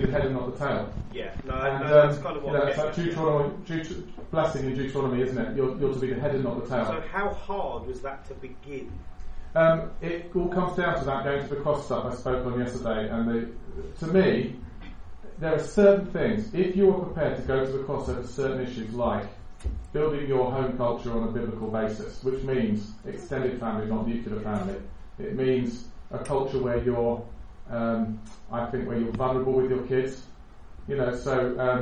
be the head and not the tail. Yeah, that's kind of what. It's like blessing in Deuteronomy, isn't it? You're to be the head and not the tail. So how hard was that to begin? It all comes down to that going to the cross stuff I spoke on yesterday, and to me, there are certain things. If you are prepared to go to the cross over certain issues, like building your home culture on a biblical basis, which means extended family, not nuclear family. It means a culture where you're vulnerable with your kids. I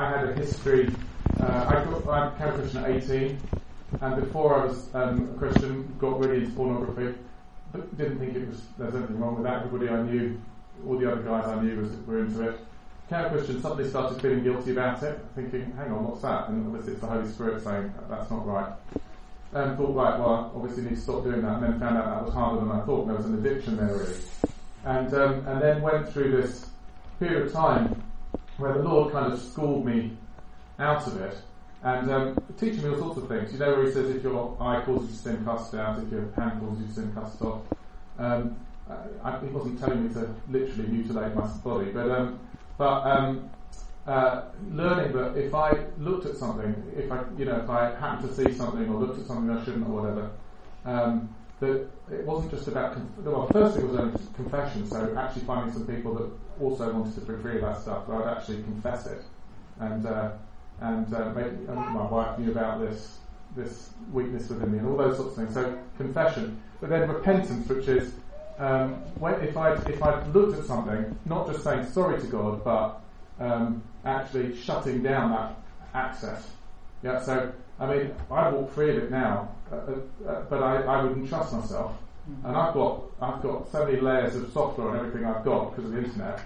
had a history. I became a Christian at 18, and before I was a Christian, got really into pornography. But didn't think there's anything wrong with that. Everybody I knew, all the other guys I knew, were into it. Became a Christian, suddenly started feeling guilty about it, thinking, "Hang on, what's that?" And obviously it's the Holy Spirit saying that's not right. And thought, right, well, I obviously need to stop doing that, and then found out that was harder than I thought. There was an addiction there, really. And then went through this period of time where the Lord kind of schooled me out of it, and teaching me all sorts of things. You know where he says, if your eye causes you sin, cast it out, if your hand causes you sin, cast it off. He wasn't telling me to literally mutilate my body, but learning that if I looked at something, if I happened to see something or looked at something I shouldn't or whatever, that it wasn't just about. First it was only confession, so actually finding some people that also wanted to be free of that stuff, but I'd actually confess it, and maybe my wife knew about this weakness within me and all those sorts of things. So confession, but then repentance, which is if I looked at something, not just saying sorry to God, but actually shutting down that access. Yeah, so I walk free of it now, but I wouldn't trust myself, and I've got so many layers of software on everything I've got because of the internet.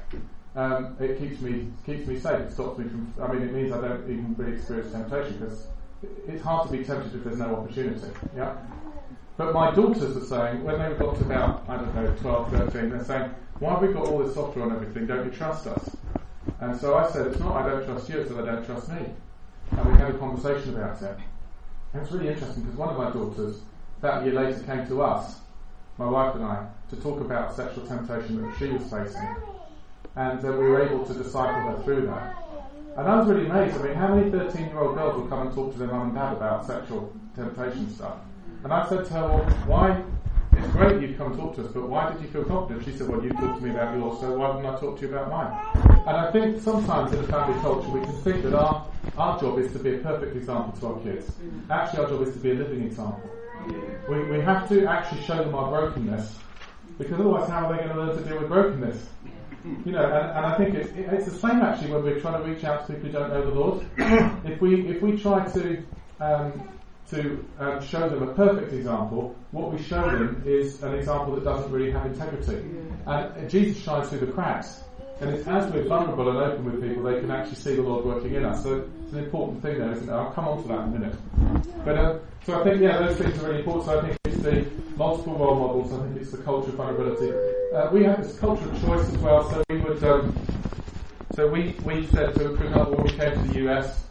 It keeps me safe. It stops me from. It means I don't even really experience temptation because it's hard to be tempted if there's no opportunity. Yeah, but my daughters are saying when they got about 12, 13, they're saying, "Why have we got all this software on everything? Don't you trust us?" And so I said, it's not I don't trust you, it's that I don't trust me. And we had a conversation about it. And it's really interesting because one of my daughters, about a year later, came to us, my wife and I, to talk about sexual temptation that she was facing. And we were able to disciple her through that. And I was really amazed. How many 13-year-old girls will come and talk to their mum and dad about sexual temptation stuff? And I said to her, well, why? It's great you've come and talked to us, but why did you feel confident? She said, well, you talked to me about yours, so why wouldn't I talk to you about mine? And I think sometimes in a family culture we can think that our job is to be a perfect example to our kids. Actually, our job is to be a living example. We have to actually show them our brokenness, because otherwise how are they going to learn to deal with brokenness? And I think it's the same actually when we're trying to reach out to people who don't know the Lord. If we try to show them a perfect example, what we show them is an example that doesn't really have integrity. And Jesus shines through the cracks. And it's as we're vulnerable and open with people, they can actually see the Lord working in us. So it's an important thing there, isn't it? I'll come on to that in a minute. But so I think, those things are really important. So I think it's the multiple role models. I think it's the culture of vulnerability. We have this culture of choice as well. So we would, we said to, for example, when we came to the US,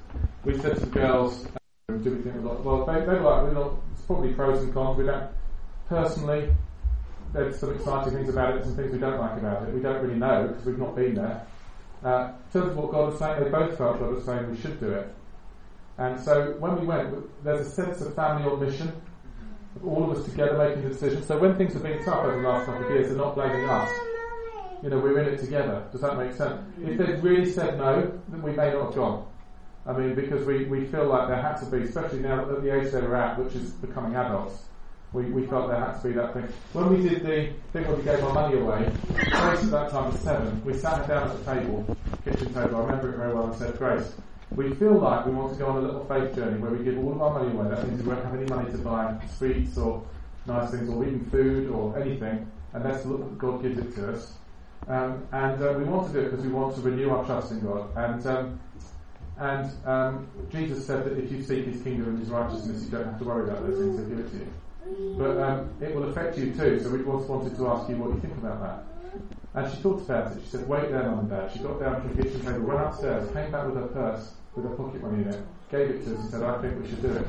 we said to the girls, do we think a lot? Well, they like, we're not, it's probably pros and cons. We don't, personally, there's some exciting things about it, some things we don't like about it. We don't really know because we've not been there. In terms of what God was saying, they both felt God was saying we should do it. And so when we went, there's a sense of family on mission, of all of us together making the decision. So when things have been tough over the last couple of years, they're not blaming us. We're in it together. Does that make sense? If they'd really said no, then we may not have gone. Because we feel like there had to be, especially now at the age they were at, which is becoming adults, we felt there had to be that thing. When we did the thing where we gave our money away, Grace at that time was 7, we sat her down at the table, kitchen table, I remember it very well, and said, Grace, we feel like we want to go on a little faith journey where we give all of our money away. That means we won't have any money to buy sweets or nice things or even food or anything, unless God gives it to us. We want to do it because we want to renew our trust in God. And Jesus said that if you seek his kingdom and his righteousness, you don't have to worry about those things, he'll give it to you. But it will affect you too, so we once wanted to ask you what you think about that. And she thought about it. She said, wait there, Mum and Dad. She got down from the kitchen table, went upstairs, came back with her purse, with her pocket money in it, gave it to us and said, I think we should do it.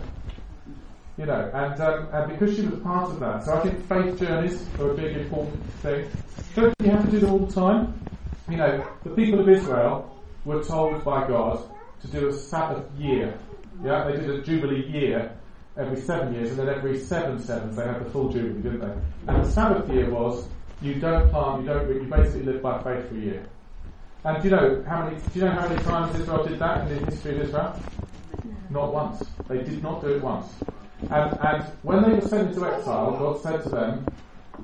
And because she was part of that, so I think faith journeys are a big important thing. Don't you have to do them all the time? You know, the people of Israel were told by God to do a Sabbath year. Yeah, they did a Jubilee year every 7 years, and then every seven sevens they had the full Jubilee, didn't they? And the Sabbath year was, you don't plant, you don't reap, you basically live by faith for a year. And do you know how many times Israel did that in the history of Israel? Not once. They did not do it once. And when they were sent into exile, God said to them,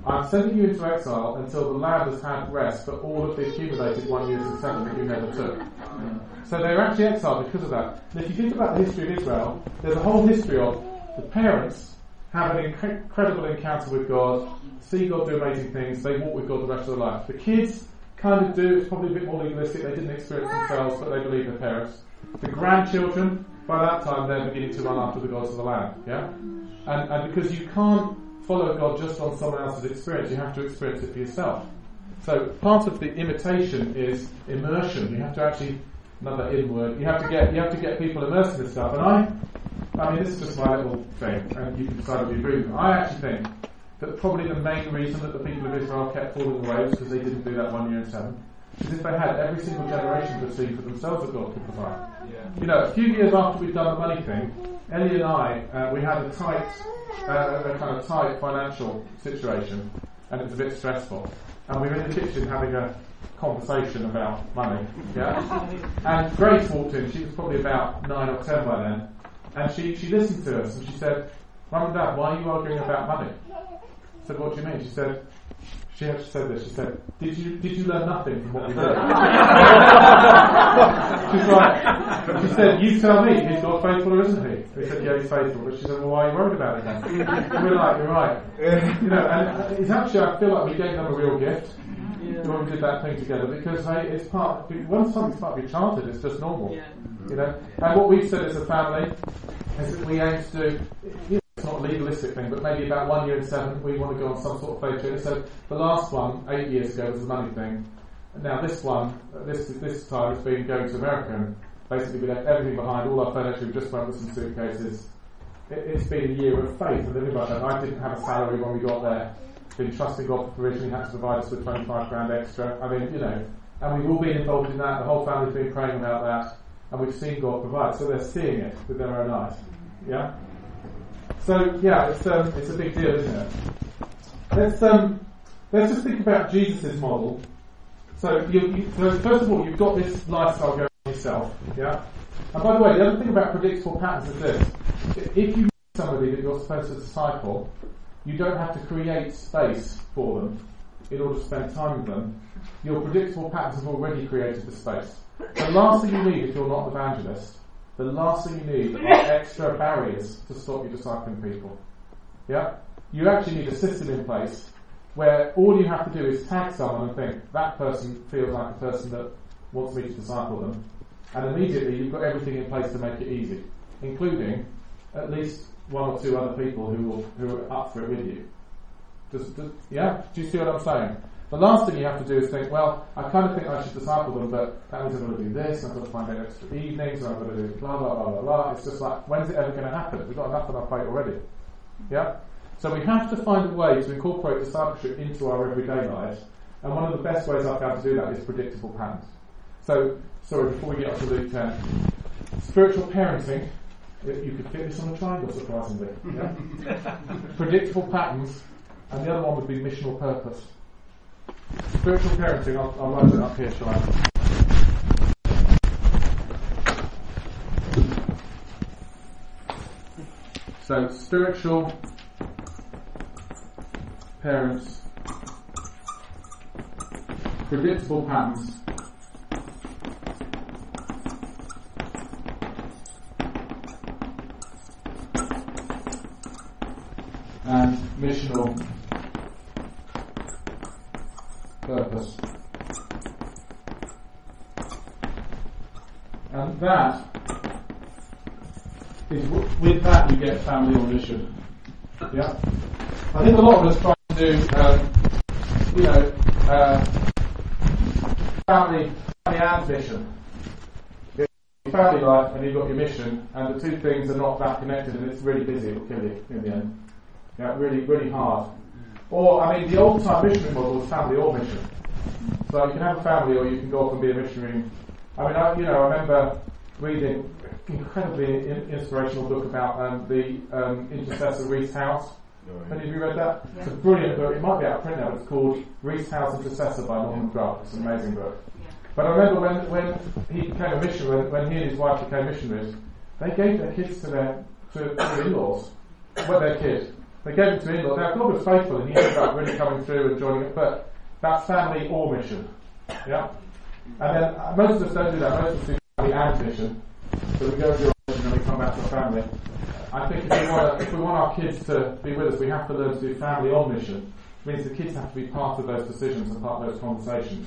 I'm sending you into exile until the land has had rest for all of the accumulated 1 year's of seven that you never took. So they were actually exiled because of that. And if you think about the history of Israel, there's a whole history of the parents have an incredible encounter with God, see God do amazing things, they walk with God the rest of their life. The kids kind of do, it's probably a bit more legalistic, they didn't experience themselves, but they believe their parents. The grandchildren, by that time they're beginning to run after the gods of the land, yeah? And because you can't follow God just on someone else's experience, you have to experience it for yourself. So part of the imitation is immersion. You have to actually, another in word, you have to get people immersed in this stuff. And I mean this is just my little thing, and you can decide whether you agree with me. I actually think that probably the main reason that the people of Israel kept falling away was because they didn't do that 1 year in seven. Because if they had, every single generation would see for themselves that God could provide. Yeah. You know, a few years after we'd done the money thing, Ellie and I, we had a kind of tight financial situation, and it was a bit stressful. And we were in the kitchen having a conversation about money. Yeah. And Grace walked in. She was probably about 9 or 10 by then, and she listened to us and she said, "Mum and Dad, why are you arguing about money?" I said, "What do you mean?" She said. She actually said this. She said, "Did you learn nothing from what we learned?" She's like, she said, "You tell me, is God faithful or isn't he?" We said, "Yeah, he's faithful." But she said, "Well, why are you worried about it then?" And we're like, "You're right." You know, and it's actually, I feel like we gave them a real gift when we did that thing together, because hey, it's part. Once something's part of your childhood, it's just normal, you know. And what we've said as a family is that we aim to do. It's not a legalistic thing, but maybe about 1 year and seven, we want to go on some sort of faith journey. So the last one, 8 years ago, was the money thing. Now this one, this time, has been going to America, and basically we left everything behind, all our furniture, we just went with some suitcases. It's been a year of faith and living like that. I didn't have a salary when we got there. Been trusting God for provision, had to provide us with 25 grand extra. I mean, you know, and we've all been involved in that. The whole family's been praying about that, and we've seen God provide. So they're seeing it with their own eyes. Yeah. So yeah, it's a big deal, isn't it? Let's just think about Jesus' model. So, so first of all, you've got this lifestyle going on yourself, yeah. And by the way, the other thing about predictable patterns is this: if you meet somebody that you're supposed to disciple, you don't have to create space for them in order to spend time with them. Your predictable patterns have already created the space. The last thing you need, if you're not an evangelist, the last thing you need are extra barriers to stop you discipling people. Yeah? You actually need a system in place where all you have to do is tag someone and think, that person feels like a person that wants me to disciple them. And immediately you've got everything in place to make it easy, including at least 1 or 2 other people who are up for it with you. Yeah? Do you see what I'm saying? The last thing you have to do is think, well, I kind of think I should disciple them, but that means I've got to do this, and I've got to find out extra evenings, and I've got to do blah, blah, blah, blah, blah. It's just like, when's it ever going to happen? We've got enough on our plate already. Yeah? So we have to find a way to incorporate discipleship into our everyday lives, and one of the best ways I've found to do that is predictable patterns. So, sorry, before we get up to Luke 10, spiritual parenting, you could fit this on a triangle, surprisingly. Yeah? Predictable patterns, and the other one would be missional purpose. Spiritual parenting, I'll write it up here, shall I? So, spiritual parents, predictable patterns, and missional purpose. And that is with that you get family or mission. Yeah, I think a lot of us try to do, family and mission. You've got your family life and you've got your mission, and the two things are not that connected, and it's really busy. It will kill you in the end. Yeah, really, really hard. Or, I mean, the old-time missionary model was family or mission. So you can have a family, or you can go off and be a missionary. I mean, I remember reading an incredibly inspirational book about the Intercessor, Reese House. Have you read that? Yeah. It's a brilliant book. It might be out of print now. It's called Reese House Intercessor by Norman Grubb. It's an amazing book. Yeah. But I remember when he became a missionary, when he and his wife became missionaries, they gave their kids to their in-laws. Well, their kids. They gave them to in-laws. Now, God was faithful, and he ended up really coming through and joining it. But that's family or mission. Yeah? And then most of us don't do that. Most of us do family and mission. So we go to our mission and we come back to our family. I think if we want our kids to be with us, we have to learn to do family on mission. It means the kids have to be part of those decisions and part of those conversations.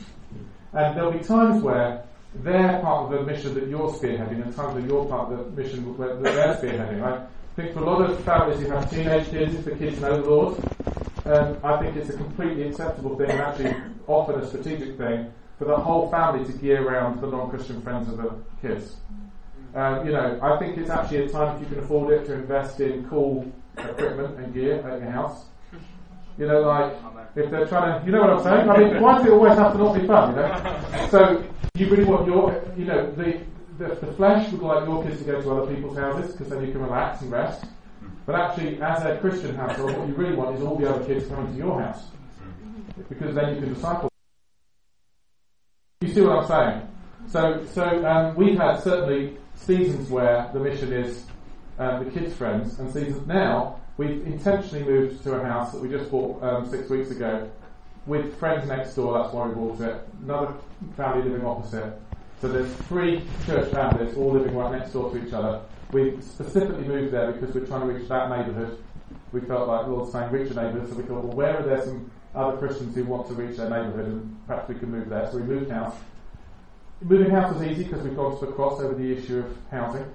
And there'll be times where they're part of the mission that you're spearheading, and times when you're part of the mission that they're spearheading, right? I think for a lot of families who have teenage kids, if the kids know the Lord, I think it's a completely acceptable thing, and actually often a strategic thing, for the whole family to gear around the non-Christian friends of the kids. I think it's actually a time, if you can afford it, to invest in cool equipment and gear at your house. You know, like, if they're trying to, you know what I'm saying? I mean, why does it always have to not be fun, you know? So, you really want the flesh would like your kids to go to other people's houses, because then you can relax and rest. But actually, as a Christian household, what you really want is all the other kids coming to your house. Because then you can disciple. You see what I'm saying? So, we've had certainly seasons where the mission is the kids' friends, and seasons now we've intentionally moved to a house that we just bought 6 weeks ago with friends next door. That's why we bought it. Another family living opposite. So there's 3 church families all living right next door to each other. We specifically moved there because we're trying to reach that neighbourhood. We felt like the Lord's saying reach a neighbourhood, so we thought, well, where are there some other Christians who want to reach their neighbourhood, and perhaps we can move there. So we moved house. Moving house was easy because we've gone to the cross over the issue of housing.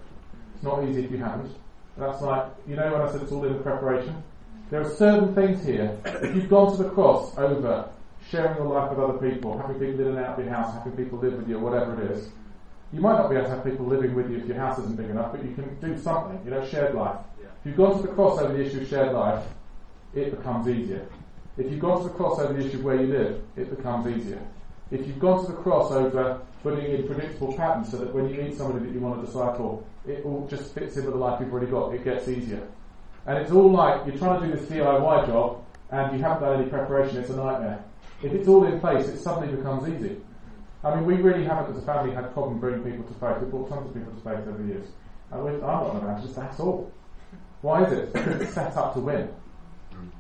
It's not easy if you haven't. That's like, when I said it's all in the preparation. There are certain things here. If you've gone to the cross over sharing your life with other people, having people in and out of your house, having people live with you, or whatever it is, you might not be able to have people living with you if your house isn't big enough, but you can do something, shared life. Yeah. If you've gone to the cross over the issue of shared life, it becomes easier. If you've gone to the cross over the issue of where you live, it becomes easier. If you've gone to the cross over putting in predictable patterns so that when you meet somebody that you want to disciple, it all just fits in with the life you've already got. It gets easier. And it's all like you're trying to do this DIY job and you haven't done any preparation. It's a nightmare. If it's all in place, it suddenly becomes easy. I mean, we really haven't as a family had a problem bringing people to faith. We've brought tons of people to faith over the years. And I'm not an evangelist at all. Why is it? Because it's set up to win.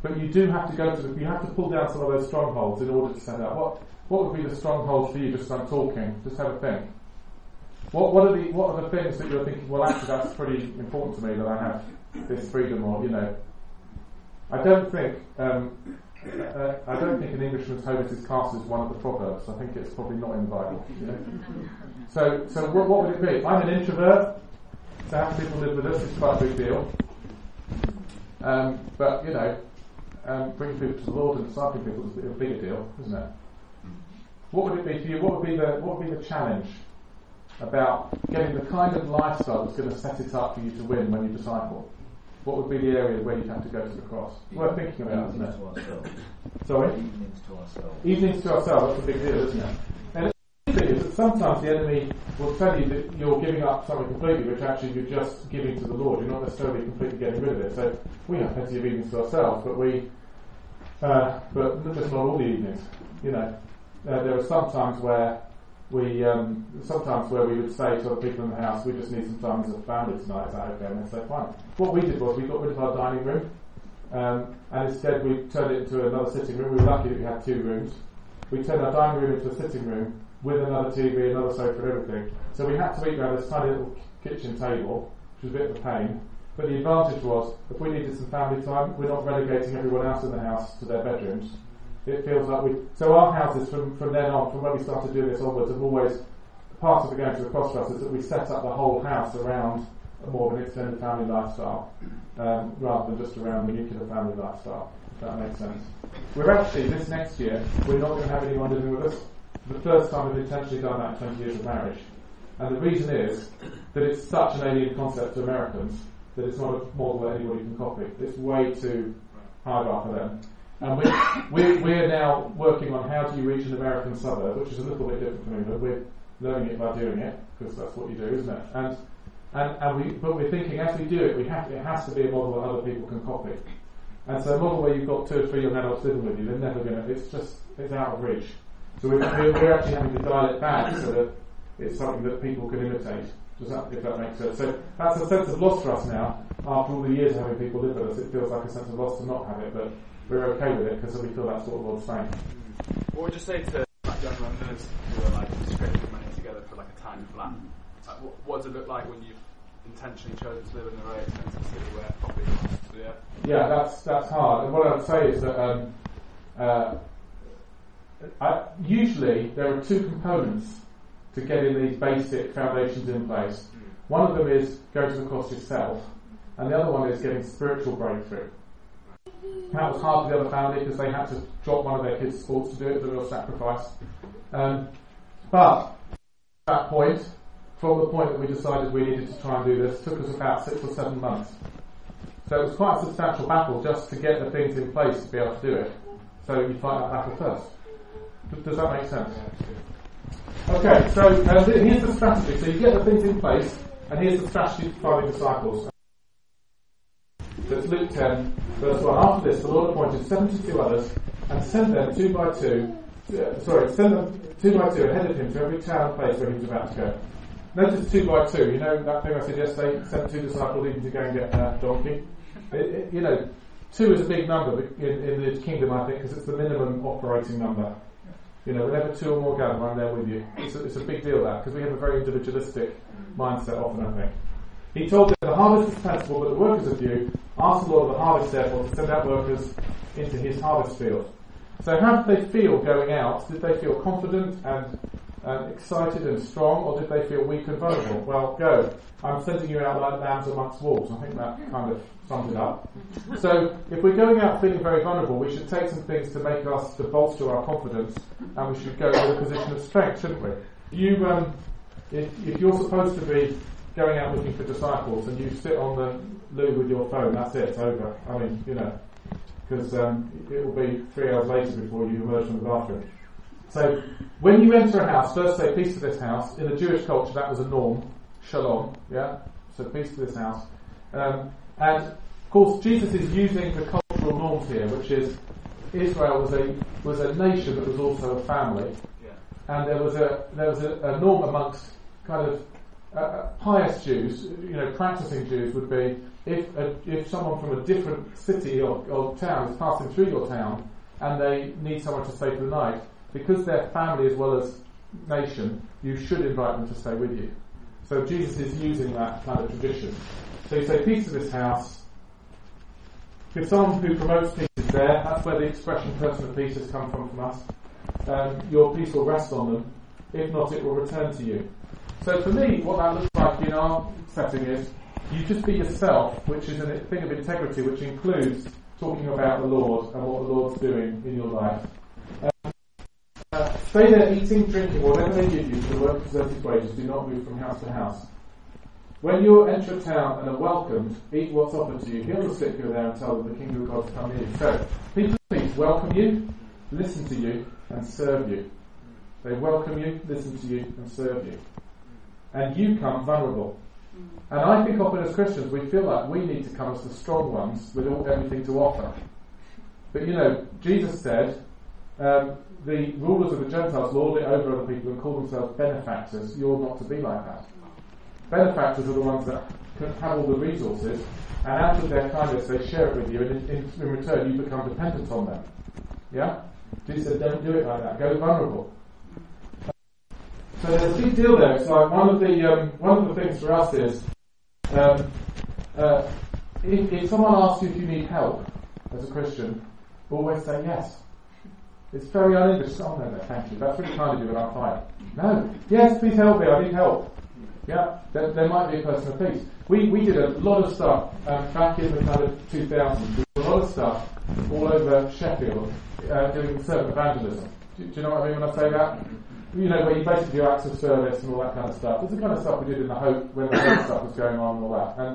But you do have to you have to pull down some of those strongholds in order to set up. What would be the strongholds for you, just as I'm talking? Just have a think. What are the things that you're thinking, well, actually, that's pretty important to me that I have this freedom, or, I don't think an Englishman's home is cast as one of the Proverbs. I think it's probably not in the Bible. So what would it be? I'm an introvert, so having people live with us is quite a big deal. But bringing people to the Lord and discipling people is a bigger deal, isn't it? What would it be for you? What would be the challenge about getting the kind of lifestyle that's going to set it up for you to win when you disciple? What would be the area where you'd have to go to the cross? Worth thinking about, isn't it? Evenings to ourselves. Evenings to ourselves, that's a big deal, isn't it? And the thing is that sometimes the enemy will tell you that you're giving up something completely, which actually you're just giving to the Lord. You're not necessarily completely getting rid of it. So we have plenty of evenings to ourselves, but but just not all the evenings, There are some times where we would say to other people in the house, we just need some time as a family tonight, is that okay? And they'd say, fine. What we did was we got rid of our dining room, and instead we turned it into another sitting room. We were lucky that we had 2 rooms. We turned our dining room into a sitting room with another TV, another sofa and everything. So we had to eat around this tiny little kitchen table, which was a bit of a pain. But the advantage was, if we needed some family time, we're not relegating everyone else in the house to their bedrooms. It feels like so our houses from then on, from when we started doing this onwards, have always, part of going to the cross for us is that we set up the whole house around more of an extended family lifestyle, rather than just around the nuclear family lifestyle, if that makes sense. We're actually, this next year, we're not going to have anyone living with us. The first time we've intentionally done that in 20 years of marriage. And the reason is that it's such an alien concept to Americans that it's not a model that anybody can copy. It's way too hard for them. And we're now working on how do you reach an American suburb, which is a little bit different from England. We're learning it by doing it, because that's what you do, isn't it? But we're thinking as we do it, it has to be a model that other people can copy. And so a model where you've got 2 or 3 young adults living with you, they're never going to, it's out of reach. So we're actually having to dial it back so that it's something that people can imitate, if that makes sense. So that's a sense of loss for us now. After all the years of having people live with us, it feels like a sense of loss to not have it, but we're okay with it because we feel that's what God's saying. What would you say to like young Londoners who are like scraping money together for like a tiny flat? Like, what does it look like when you've intentionally chosen to live in a very expensive city where probably yeah, that's hard. And what I would say is that usually there are 2 components to getting these basic foundations in place. One of them is go to the cross yourself, and the other one is getting spiritual breakthrough. That was hard for the other family because they had to drop one of their kids' sports to do it. It was a real sacrifice. But at that point, from the point that we decided we needed to try and do this, took us about 6 or 7 months. So it was quite a substantial battle just to get the things in place to be able to do it. So you fight that battle first. Does that make sense? Okay, so here's the strategy. So you get the things in place, and here's the strategy for finding disciples. So it's Luke 10, verse 1. After this, the Lord appointed 72 others, and sent them 2 by 2. Sent them 2 by 2 ahead of him to every town and place where he was about to go. Notice 2 by 2. You know that thing I said yesterday? Sent 2 disciples even to go and get that donkey. You know, 2 is a big number in the kingdom, I think, because it's the minimum operating number. You know, whenever 2 or more gather, I'm there with you. It's a big deal, that, because we have a very individualistic mindset often, I think. He told them, the harvest is plentiful, but the workers are few. Ask the Lord of the harvest, therefore, to send out workers into his harvest field. So how did they feel going out? Did they feel confident and excited and strong, or did they feel weak and vulnerable? Well, go. I'm sending you out like lambs amongst wolves. I think that kind of sums it up. So if we're going out feeling very vulnerable, we should take some things to bolster our confidence, and we should go with a position of strength, shouldn't we? If you're supposed to be going out looking for disciples and you sit on the loo with your phone, that's it, it's over. I mean, you know, because it will be 3 hours later before you emerge from the bathroom. So when you enter a house, first say peace to this house. In the Jewish culture, that was a norm. Shalom, yeah? So peace to this house. And of course, Jesus is using the cultural norms here, which is Israel was a nation that was also a family. Yeah. And there was a norm amongst kind of pious Jews, you know, practicing Jews, would be if someone from a different city or town is passing through your town and they need someone to stay for the night, because they're family as well as nation, you should invite them to stay with you. So Jesus is using that kind of tradition. So you say peace to this house. If someone who promotes peace is there, that's where the expression person of peace has come from us. Your peace will rest on them. If not, it will return to you. So for me, what that looks like in our setting is you just be yourself, which is a thing of integrity, which includes talking about the Lord and what the Lord's doing in your life. Stay there eating, drinking, whatever they give you for the work of deserted wages. Do not move from house to house. When you enter a town and are welcomed, eat what's offered to you. Heal the sick who are there and tell them the kingdom of God has come near. So people please welcome you, listen to you, and serve you. They welcome you, listen to you, and serve you. And you come vulnerable. And I think often as Christians we feel like we need to come as the strong ones with everything to offer. But you know, Jesus said, the rulers of the Gentiles lord it over other people and call themselves benefactors. You're not to be like that. Benefactors are the ones that have all the resources, and out of their kindness they share it with you, and in return you become dependent on them. Yeah? Jesus said, don't do it like that. Go vulnerable. So there's a big deal there. It's like one of the things for us is if someone asks you if you need help as a Christian, always say yes. It's very un-English. Oh no, thank you. That's really kind of you, but I'm fine. No, yes, please help me. I need help. Yeah, there might be a person of peace. We did a lot of stuff back in the kind of 2000s. We did a lot of stuff all over Sheffield doing servant evangelism. Do you know what I mean when I say that? You know, where you basically do acts of service and all that kind of stuff. It's the kind of stuff we did in the Hope when the Hope stuff was going on and all that. And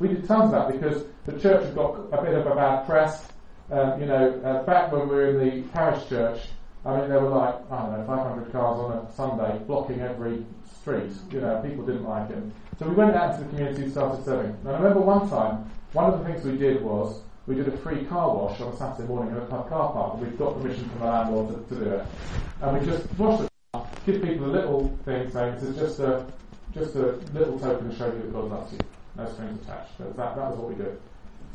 we did tons of that because the church had got a bit of a bad press. back when we were in the parish church, I mean, there were like, I don't know, 500 cars on a Sunday blocking every street. You know, people didn't like it. So we went out to the community and started serving. And I remember one time, one of the things we did was, we did a free car wash on a Saturday morning in a pub car park. We'd got permission from the landlord to do it. And we just washed the car, give people a little thing saying, this is just a little token to show you that God loves you. No strings attached. That was what we did.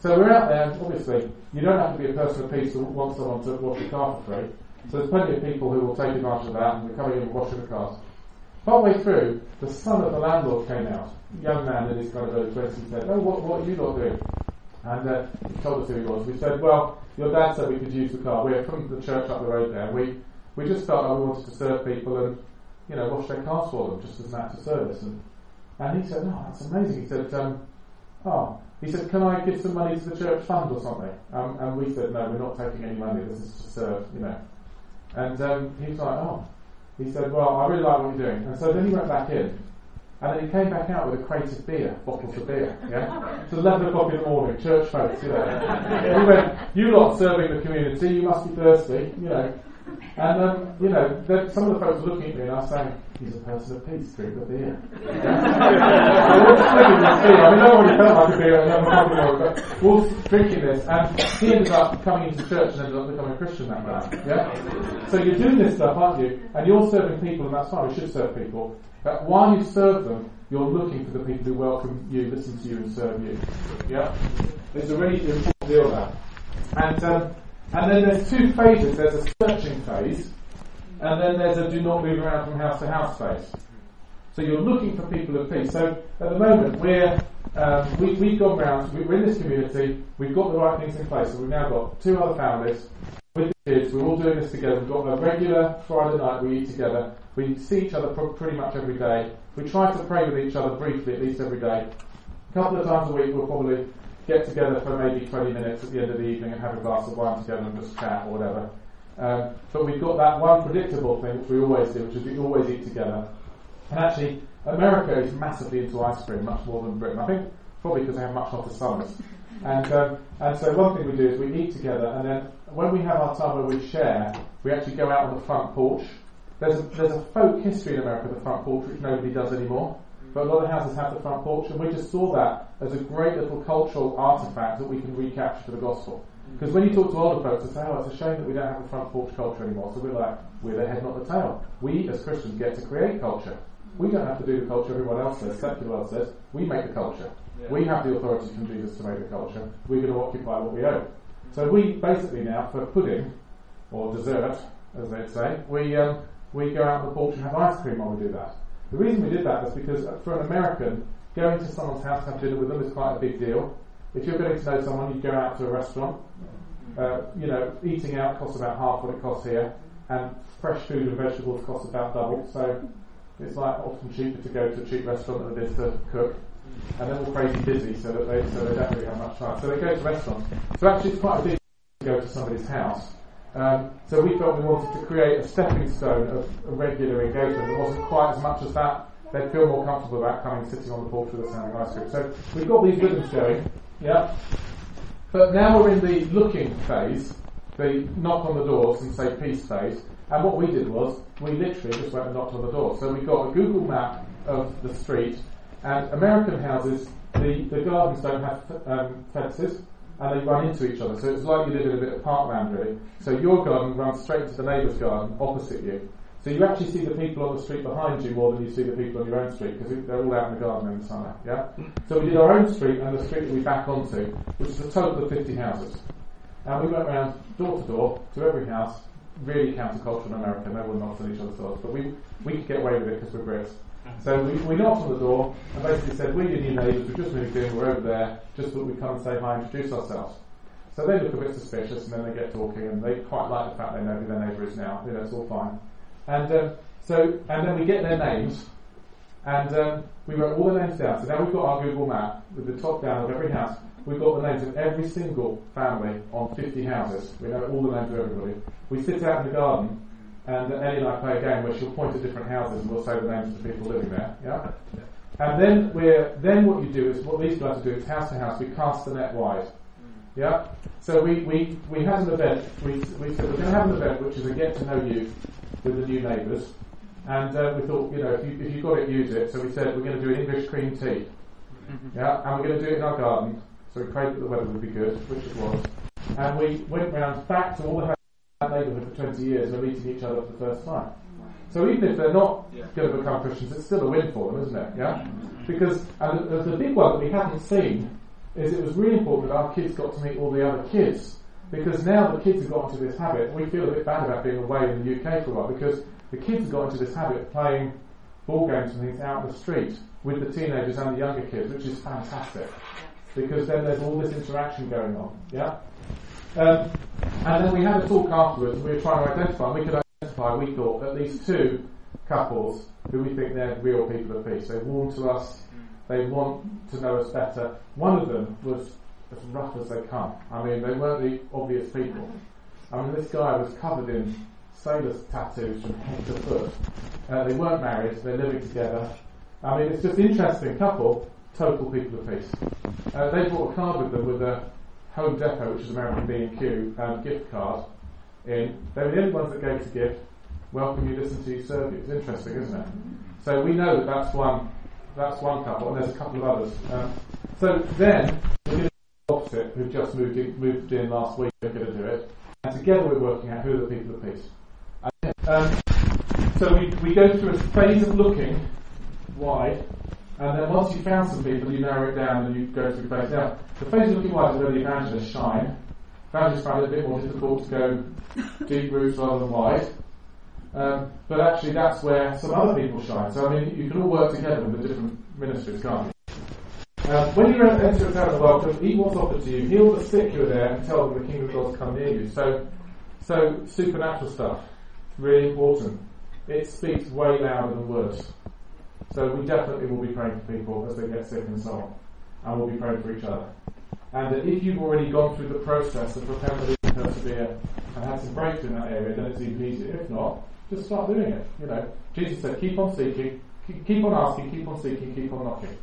So we're out there, and obviously, you don't have to be a person of peace to want someone to wash your car for free. So there's plenty of people who will take advantage of that, and they're coming in and washing the cars. Partway through, the son of the landlord came out. A young man in his kind of early 20s said, "Oh, what are you lot doing?" And he told us who he was. We said, "Well, your dad said we could use the car. We're from the church up the road there. We just felt like we wanted to serve people and, you know, wash their cars for them, just as an act of service." And he said, "Oh, that's amazing." He said, He said, "Can I give some money to the church fund or something?" And we said, "No, we're not taking any money. This is to serve, you know." And he was like, "Oh." He said, "Well, I really like what you're doing." And so then he went back in. And then he came back out with a crate of beer, bottles of beer, yeah? It's 11 o'clock in the morning, church folks, you know. And he went, "You lot serving the community, you must be thirsty, you know." And, some of the folks were looking at me and I was saying, "He's a person of peace, drink the beer." I mean, no one really felt like a beer, but we're all drinking this, and he ended up coming into church and ended up becoming a Christian that night. Yeah? So you're doing this stuff, aren't you? And you're serving people, and that's fine, we should serve people. But while you serve them, you're looking for the people who welcome you, listen to you, and serve you. Yeah? It's a really important deal there. And then there's two phases. There's a searching phase, and then there's a do not move around from house to house phase. So you're looking for people of peace. So at the moment, we've gone round, we're in this community, we've got the right things in place, so we've now got two other families with the kids, we're all doing this together, we've got a regular Friday night we eat together, we see each other pretty much every day, we try to pray with each other briefly at least every day. A couple of times a week we'll probably get together for maybe 20 minutes at the end of the evening and have a glass of wine together and just chat or whatever. But we've got that one predictable thing which we always do, which is we always eat together. And actually, America is massively into ice cream, much more than Britain. I think probably because they have much hotter summers. And so one thing we do is we eat together, and then when we have our time where we share, we actually go out on the front porch. There's a folk history in America, the front porch, which nobody does anymore. But a lot of houses have the front porch, and we just saw that as a great little cultural artefact that we can recapture for the gospel. Because when you talk to older folks, they say, "Oh, it's a shame that we don't have a front porch culture anymore." So we're like, we're the head, not the tail. We, as Christians, get to create culture. We don't have to do the culture everyone else says, secular world says. We make the culture. Yeah. We have the authority from Jesus to make the culture. We're going to occupy what we own. So we basically now, for pudding, or dessert, as they'd say, we go out on the porch and have ice cream while we do that. The reason we did that was because for an American, going to someone's house to have dinner with them is quite a big deal. If you're getting to know someone, you go out to a restaurant. Eating out costs about half what it costs here, and fresh food and vegetables cost about double. So it's like often cheaper to go to a cheap restaurant than it is to cook. And they're all crazy busy, so they don't really have much time. So they go to restaurants. So actually, it's quite a big deal to go to somebody's house. So we felt we wanted to create a stepping stone of a regular engagement. It wasn't quite as much as that. They'd feel more comfortable about coming, sitting on the porch with us having ice cream. So we've got these rhythms going, yeah. But now we're in the looking phase, the knock on the doors and say peace phase. And what we did was, we literally just went and knocked on the door. So we got a Google map of the street, and American houses, the gardens don't have fences, and they run into each other. So it's like you live in a bit of parkland, really. So your garden runs straight into the neighbour's garden opposite you. So you actually see the people on the street behind you more than you see the people on your own street, because they're all out in the garden in the summer, yeah? So we did our own street and the street that we back onto, which is a total of 50 houses. And we went round door to door to every house, really countercultural in America, no one knocks on each other's doors, but we could get away with it because we're Brits. So we knocked on the door and basically said, "We're your new neighbours, we've just moved in, we're over there, just thought we'd come and say hi and introduce ourselves." So they look a bit suspicious and then they get talking, and they quite like the fact they know who their neighbour is now, you know, it's all fine. And then we get their names, and we wrote all the names down. So now we've got our Google map with the top down of every house. We've got the names of every single family on 50 houses. We know all the names of everybody. We sit out in the garden, and Ellie and I play a game where she'll point at different houses and we'll say the names of the people living there. Yeah. And then what you do is what these guys do is house to house. We cast the net wide. Yeah? So we had an event. We said we're going to have an event which is a get to know you with the new neighbours. And we thought, you know, if you've got it, use it. So we said we're going to do an English cream tea. Yeah? And we're going to do it in our garden. So we prayed that the weather would be good, which it was. And we went round back to all the houses in that neighbourhood for 20 years and meeting each other for the first time. So even if they're not going to become Christians, it's still a win for them, isn't it? Yeah? Because, and the big one that we hadn't seen is it was really important that our kids got to meet all the other kids. Because now the kids have got into this habit, we feel a bit bad about being away in the UK for a while, because the kids have got into this habit of playing ball games and things out in the street with the teenagers and the younger kids, which is fantastic. Because then there's all this interaction going on. Yeah? And then we had a talk afterwards, and we were trying to identify, and we could identify, we thought, at least two couples who we think they're real people of peace. They warm to us, they want to know us better. One of them was as rough as they come. I mean, they weren't the obvious people. I mean, this guy was covered in sailor's tattoos from head to foot. They weren't married, they're living together. I mean, it's just an interesting couple, total people of peace. They brought a card with them with a Home Depot, which is American B&Q, gift card. They were the only ones that gave to give. Welcome you, listen to you, serve you. It's interesting, isn't it? So we know that that's one couple, and there's a couple of others. So then we're going to do the opposite, who've just moved in last week. We're going to do it, and together we're working out who are the people of peace. So we go through a phase of looking wide, and then once you've found some people, you narrow it down and you go through the phase. Now, the phase of looking wide is where the evangelists shine. Evangelists find it a bit more difficult to go deep roots rather than wide. But actually that's where some other people shine. So, I mean, you can all work together with the different ministries, can't you? When you enter a town of the world, eat what's offered to you, heal the sick who are there, and tell them the kingdom of God's come near you. So supernatural stuff, really important. It speaks way louder than words. So we definitely will be praying for people as they get sick and so on. And we'll be praying for each other. And that if you've already gone through the process of repentance and persevere and had some breakthrough in that area, then it's even easier. If not, just start doing it. You know, Jesus said, keep on seeking, keep on asking, keep on seeking, keep on knocking.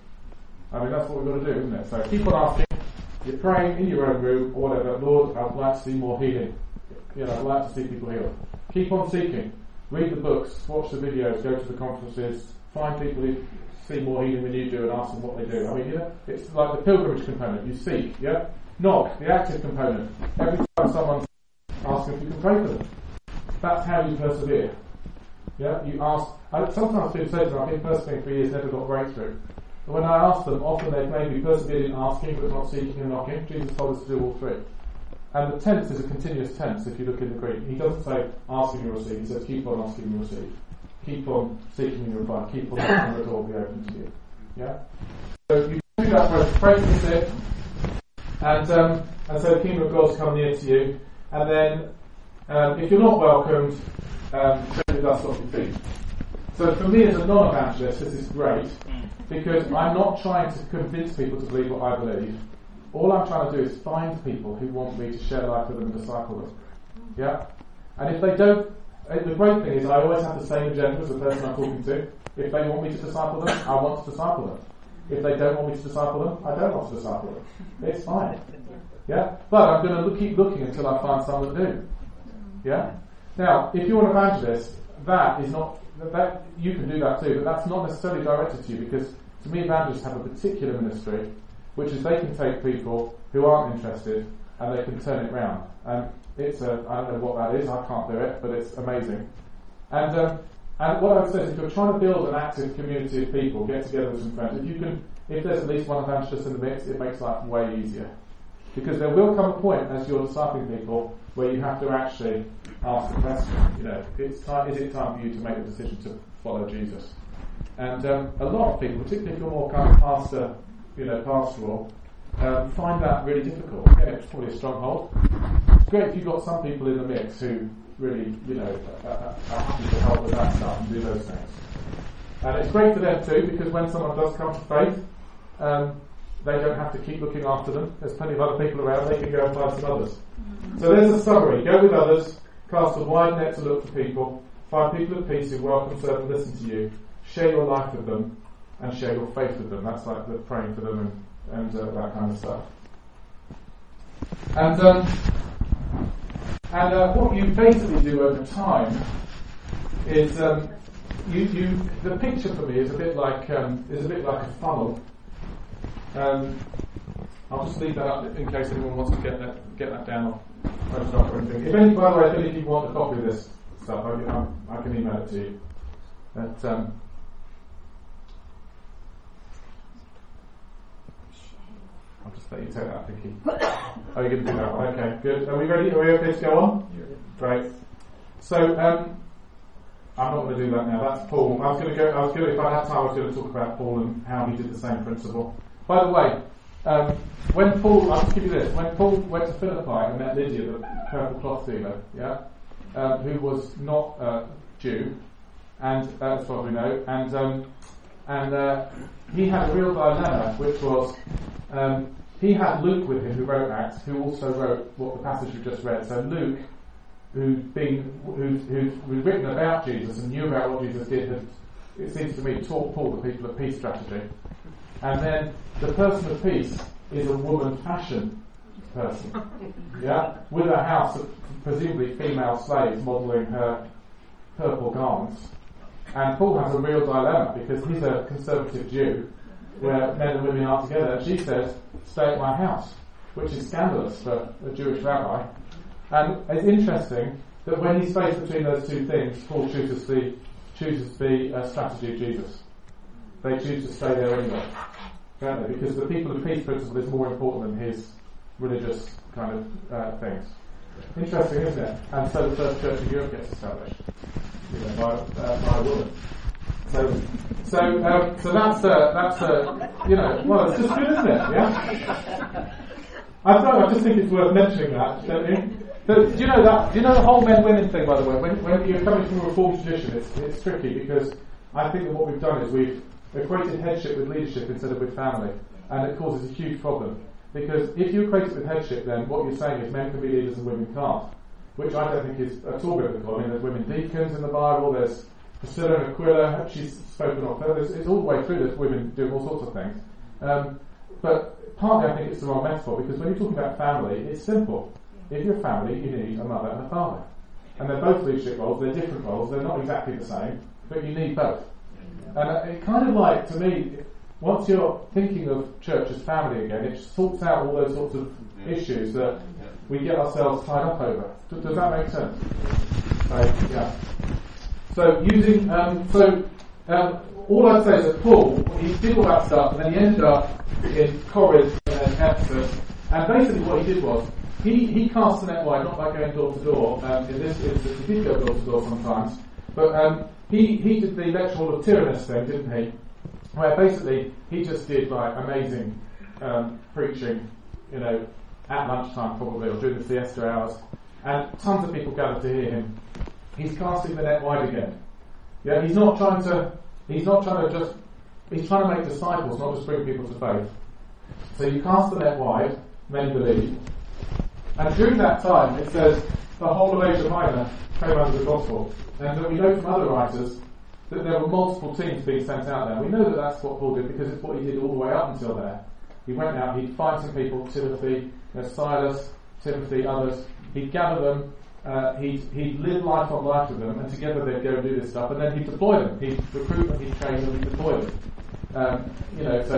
I mean, that's what we've got to do, isn't it? So keep on asking. You're praying in your own room or whatever. Lord, I'd like to see more healing. You know, I'd like to see people healed. Keep on seeking. Read the books, watch the videos, go to the conferences, find people who see more healing than you do and ask them what they do. I mean, you know, it's like the pilgrimage component. You seek, yeah? Knock, the active component. Every time someone's asking if you can pray for them. That's how you persevere. Yeah? You ask. Sometimes people say to them, I've been persevering for years, never got breakthrough. But when I ask them, often they've maybe persevered in asking but not seeking and knocking. Jesus told us to do all three. And the tense is a continuous tense if you look in the Greek. He doesn't say asking and receive, he says keep on asking and receive. Keep on seeking and reply. Keep on letting the door be open to you. Yeah? So you do that process, pray for the sick, and so the kingdom of God's come near to you. And then, if you're not welcomed, don't dust off your feet. So for me as a non-evangelist, this is great, because I'm not trying to convince people to believe what I believe. All I'm trying to do is find people who want me to share life with them and disciple them. Yeah? And if they don't, the great thing is I always have the same agenda as the person I'm talking to. If they want me to disciple them, I want to disciple them. If they don't want me to disciple them, I don't want to disciple them. It's fine. Yeah? But I'm going to keep looking until I find someone that do. Yeah? Now, if you're an evangelist, that you can do that too, but that's not necessarily directed to you, because to me evangelists have a particular ministry, which is they can take people who aren't interested and they can turn it round. I don't know what that is, I can't do it, but it's amazing. And what I would say is if you're trying to build an active community of people, get together with some friends, if there's at least one evangelist in the mix, it makes life way easier. Because there will come a point as you're discipling people where you have to actually ask the question, you know, is it time for you to make the decision to follow Jesus? And a lot of people, particularly if you're more kind of pastoral, find that really difficult. Yeah, it's probably a stronghold. It's great if you've got some people in the mix who really, you know, are happy to help with that stuff and do those things. And it's great for them too, because when someone does come to faith, they don't have to keep looking after them. There's plenty of other people around, they can go and find some others. So there's a summary. Go with others, cast a wide net to look for people, find people of peace who welcome, serve and listen to you, share your life with them, and share your faith with them. That's like praying for them and that kind of stuff. And what you basically do over time is the picture for me is a bit like a funnel. I'll just leave that up in case anyone wants to get that down on Photoshop or anything. By the way, if you want a copy of this stuff, I can email it to you. But, I'll just let you take that out, Vicky. Oh, you're going to do that one. Okay, good. Are we ready? Are we okay to go on? Yeah. Great. So, I'm not going to do that now. That's Paul. If I had time, I was going to talk about Paul and how he did the same principle. By the way, when Paul went to Philippi and met Lydia, the purple cloth dealer, who was not a Jew, and that's what we know, and he had a real dilemma, which was he had Luke with him, who wrote Acts, who also wrote what the passage we just read. So Luke, who'd written about Jesus and knew about what Jesus did, had, it seems to me, taught Paul the people of peace strategy. And then the person of peace is a woman fashion person, with a house of presumably female slaves modelling her purple garments. And Paul has a real dilemma because he's a conservative Jew where men and women are together. She says, "Stay at my house," which is scandalous for a Jewish rabbi. And it's interesting that when he's faced between those two things, Paul chooses the strategy of Jesus. They choose to stay there anyway, don't they? Because the people of peace principle is more important than his religious kind of things. Interesting, isn't it? And so the first church in Europe gets established by a woman. So that's it's just good, isn't it? Yeah. I just think it's worth mentioning that, don't you? But, do you know the whole men-women thing, by the way? When you're coming from a Reformed tradition, it's tricky because I think that what we've done is we've equated headship with leadership instead of with family, and it causes a huge problem. Because if you equate it with headship, then what you're saying is men can be leaders and women can't, which I don't think is at all biblical. I mean, there's women deacons in the Bible, there's Priscilla and Aquila, she's spoken of her, it's all the way through, there's women doing all sorts of things. But partly I think it's the wrong metaphor, because when you're talking about family, it's simple. If you're a family, you need a mother and a father. And they're both leadership roles, they're different roles, they're not exactly the same, but you need both. And it kind of like, to me, once you're thinking of church as family again, it sorts out all those sorts of issues that we get ourselves tied up over. Does that make sense? So all I'd say is that Paul, he did all that stuff, and then he ended up in Corinth and then Ephesus, and basically what he did was, he cast the net wide, not by going door to door. In this instance, he did go door to door sometimes, but he did the lecture hall of Tyrannus thing, didn't he? Where basically he just did like amazing preaching, at lunchtime probably, or during the siesta hours, and tons of people gathered to hear him. He's casting the net wide again. Yeah, he's trying to make disciples, not just bring people to faith. So you cast the net wide, many believe. And during that time, it says the whole of Asia Minor came under the gospel. And then we know from other writers that there were multiple teams being sent out there. We know that that's what Paul did because it's what he did all the way up until there. He went out, he'd find some people, Timothy, Silas, Timothy, others. He'd gather them, he'd live life on life with them, and together they'd go and do this stuff. And then he'd deploy them. He'd recruit them, he'd train them, he'd deploy them. So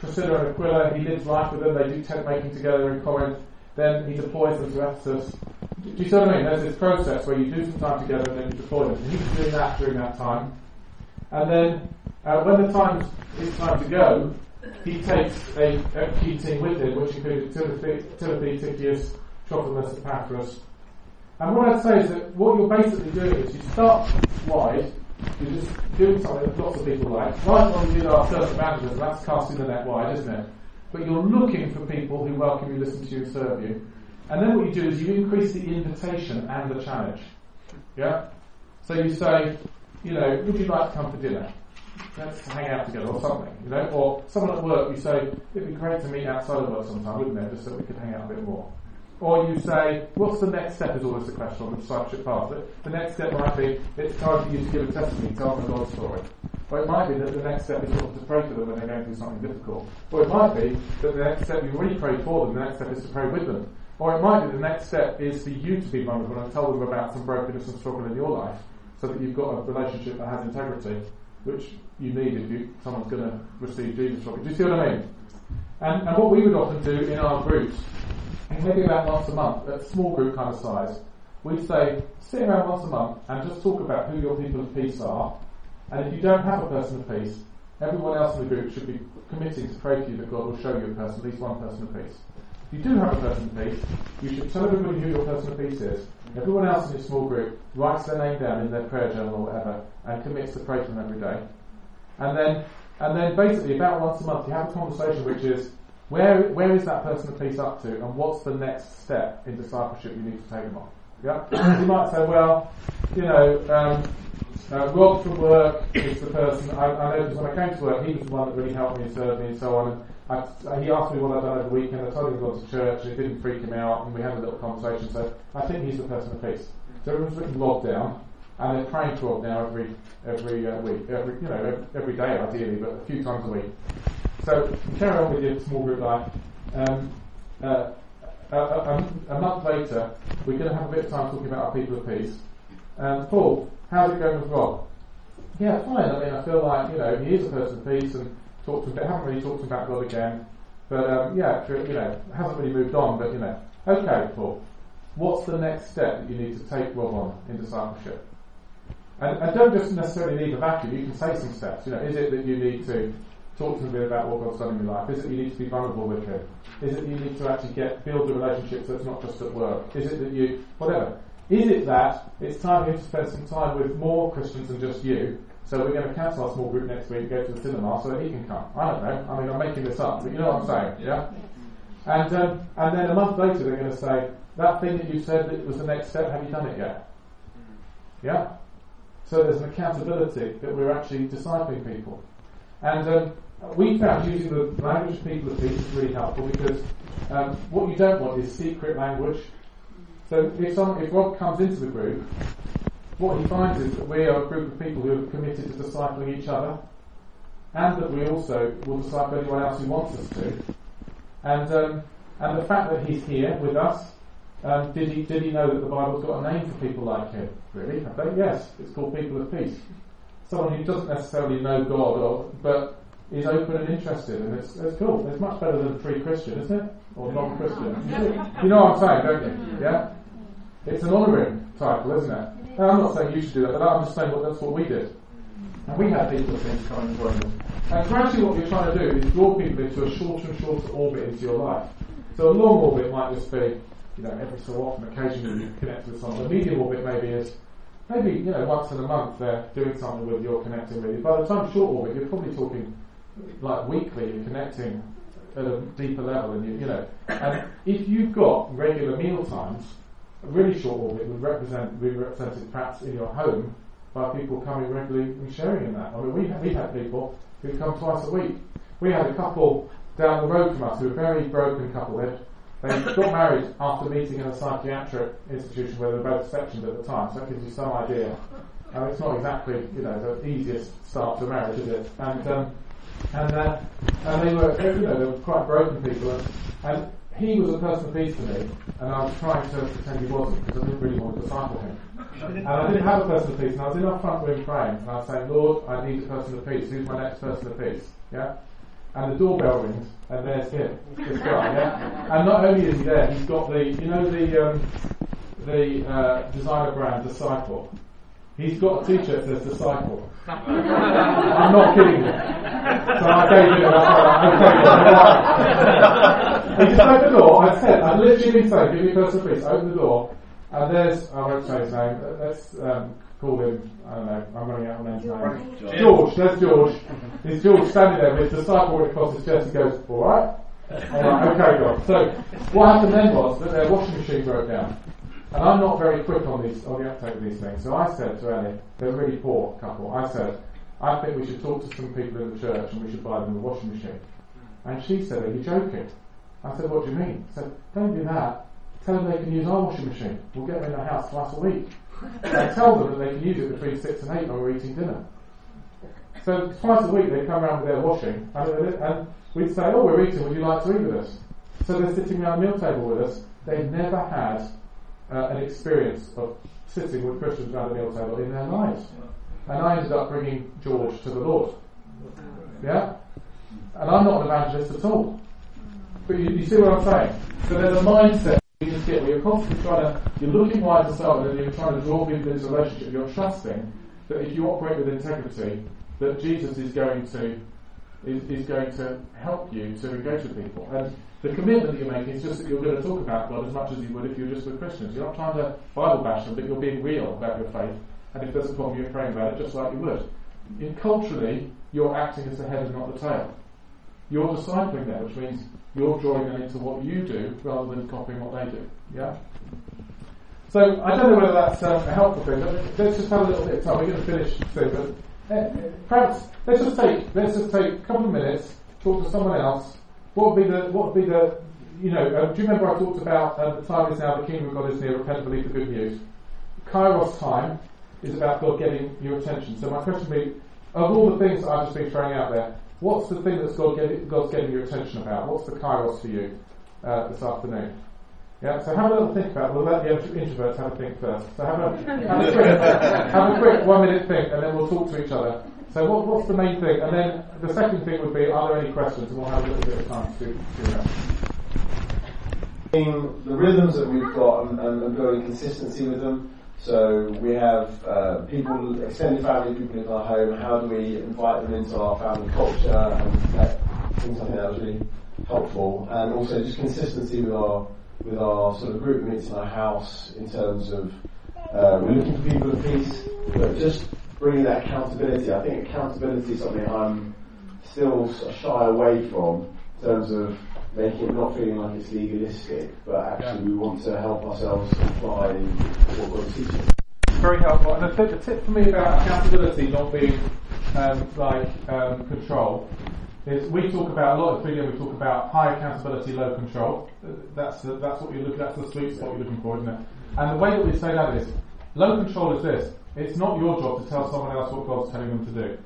Priscilla and Aquila, he lives life with them. They do tent making together in Corinth. Then he deploys them to Ephesus. Do you see what I mean? There's this process where you do some time together and then you deploy them. And he was doing that during that time. And then, when it's time to go, he takes a key team with him, which included Timothy, Tychius, Trophimus, and Paphros. And what I'd say is that what you're basically doing is you start wide, you're just doing something that lots of people like. Right when we did our self-evangelism, that's casting the net wide, isn't it? But you're looking for people who welcome you, listen to you, and serve you. And then what you do is you increase the invitation and the challenge. Yeah? So you say, would you like to come for dinner? Let's hang out together or something, Or someone at work, you say, it'd be great to meet outside of work sometime, wouldn't it? Just so we could hang out a bit more. Or you say, what's the next step is always the question on the discipleship path. The next step might be, it's time for you to give a testimony, tell them God's story. Or it might be that the next step is sort of to pray for them when they're going through something difficult. Or it might be that the next step, you really pray for them, the next step is to pray with them. Or it might be the next step is for you to be vulnerable and tell them about some brokenness and struggle in your life, so that you've got a relationship that has integrity, which you need if someone's going to receive Jesus from you. Do you see what I mean? And what we would often do in our groups, maybe about once a month, a small group kind of size, we'd say, sit around once a month and just talk about who your people of peace are. And if you don't have a person of peace, everyone else in the group should be committing to pray to you that God will show you a person, at least one person of peace. If you do have a person of peace, you should tell everybody who your person of peace is. Everyone else in your small group writes their name down in their prayer journal or whatever and commits to pray to them every day. And then basically about once a month you have a conversation which is, where is that person of peace up to, and what's the next step in discipleship you need to take them on? Yeah? You might say, well, you know, Rob from work is the person, I noticed when I came to work, he was the one that really helped me and served me and so on, and he asked me what I'd done over the weekend. I told him to go to church, and it didn't freak him out, and we had a little conversation, so I think he's the person of peace. So everyone's written Rob down, and they're praying for Rob now every week, every day ideally, but a few times a week. So carry on with your small group life. A month later, we're going to have a bit of time talking about our people of peace. Paul, how's it going with Rob? Yeah, fine. I mean, I feel like, he is a person of peace, and talked to him, but haven't really talked to him about God again. But hasn't really moved on. But okay, Paul, what's the next step that you need to take Rob on in discipleship? And don't just necessarily leave a vacuum. You can say some steps. Is it that you need to talk to him a bit about what God's done in your life? Is it you need to be vulnerable with him? Is it you need to actually build the relationship so it's not just at work? Is it that you whatever? Is it that it's time for you to spend some time with more Christians than just you? So we're going to cancel our small group next week and go to the cinema so that he can come. I don't know. I mean, I'm making this up, but you know what I'm saying, yeah? And then a month later they're going to say, that thing that you said that was the next step, have you done it yet? Yeah? So there's an accountability that we're actually discipling people. And we found using the language of people of peace is really helpful, because what you don't want is secret language. So if Rob comes into the group, what he finds is that we are a group of people who are committed to discipling each other, and that we also will disciple anyone else who wants us to. And the fact that he's here with us, did he know that the Bible's got a name for people like him? Really? Have they? Yes, it's called people of peace. Someone who doesn't necessarily know God, but is open and interested, and it's cool. It's much better than free Christian, isn't it? Or non-Christian. You know what I'm saying, don't you? Yeah? It's an honouring title, isn't it? And I'm not saying you should do that, but I'm just saying that's what we did. And we had people things coming to us. And so actually what we're trying to do is draw people into a shorter and shorter orbit into your life. So a long orbit might just be, every so often, occasionally you connect with someone. A medium orbit maybe is, once in a month they're doing something with you or connecting with you. By the time short orbit, you're probably talking like weekly, you're connecting at a deeper level, and and if you've got regular meal times, a really short orbit would be represented perhaps in your home by people coming regularly and sharing in that. I mean, we had people who come twice a week. We had a couple down the road from us who were a very broken couple. They got married after meeting in a psychiatric institution where they were both sectioned at the time, so that gives you some idea. And it's not exactly the easiest start to marriage, is it? And they were quite broken people, and he was a person of peace to me, and I was trying to pretend he wasn't, because I didn't really want to disciple him. And I didn't have a person of peace, and I was in our front room praying, and I was saying, Lord, I need a person of peace. Who's my next person of peace? Yeah? And the doorbell rings, and there's him, this guy, yeah? And not only is he there, he's got the designer brand Disciple. He's got a t-shirt that says Disciple. I'm not kidding you. So I gave him, I he just opened the door. I literally did say, give me a person of peace. Open the door, and there's, I won't say his name, let's call him, I don't know, I'm running out of names now. George, there's George. It's George standing there with Disciple across his chest. He goes, alright? Alright, okay, God. So what happened then was that their washing machine broke down. And I'm not very quick on the uptake of these things. So I said to Ellie, they're a really poor couple, I said, I think we should talk to some people in the church and we should buy them a washing machine. And she said, are you joking? I said, what do you mean? She said, don't do that. Tell them they can use our washing machine. We'll get them in the house twice a week. And tell them that they can use it between 6 and 8 when we're eating dinner. So twice a week they come around with their washing, and we'd say, oh, we're eating, would you like to eat with us? So they're sitting around the meal table with us, They've never had an experience of sitting with Christians around the meal table in their lives. And I ended up bringing George to the Lord. Yeah? And I'm not an evangelist at all. But you see what I'm saying? So there's a mindset you just get where you're constantly you're looking wide to start with and you're trying to draw people into a relationship. You're trusting that if you operate with integrity, that Jesus is going to help you to engage with people. And the commitment that you're making is just that you're going to talk about God as much as you would if you're just with Christians. You're not trying to Bible bash them, but you're being real about your faith. And if there's a problem, you're praying about it just like you would. Culturally, you're acting as the head and not the tail. You're discipling them, which means you're drawing them into what you do rather than copying what they do. Yeah? So, I don't know whether that's a helpful thing, but let's just have a little bit of time. We're going to finish soon, but perhaps let's just take a couple of minutes, talk to someone else. What would be the do you remember I talked about the time is now, the kingdom of God is near, repent and believe the good news? Kairos time is about God getting your attention. So my question would be, of all the things that I've just been throwing out there, what's the thing that God's getting your attention about? What's the kairos for you this afternoon? Yeah, so have a little think about it. We'll let the introverts have a think first. So have a quick 1 minute think, and then we'll talk to each other. So what's the main thing? And then the second thing would be, are there any questions? And we'll have a little bit of time to do that. The rhythms that we've got and building consistency with them. So we have people, extended family, people in our home. How do we invite them into our family culture? And things like that was really helpful. And also just consistency with our sort of group meets in our house in terms of we're looking for people of peace, but just bringing that accountability. I think accountability is something I'm still shy away from in terms of making it not feeling like it's legalistic, but actually we want to help ourselves apply what God's teaching. Very helpful. And a tip for me about accountability not being control is we talk about, a lot of video we talk about high accountability, low control. That's what you look. That's the sweet spot you're looking for, isn't it? And the way that we say that is, low control is this: it's not your job to tell someone else what God's telling them to do.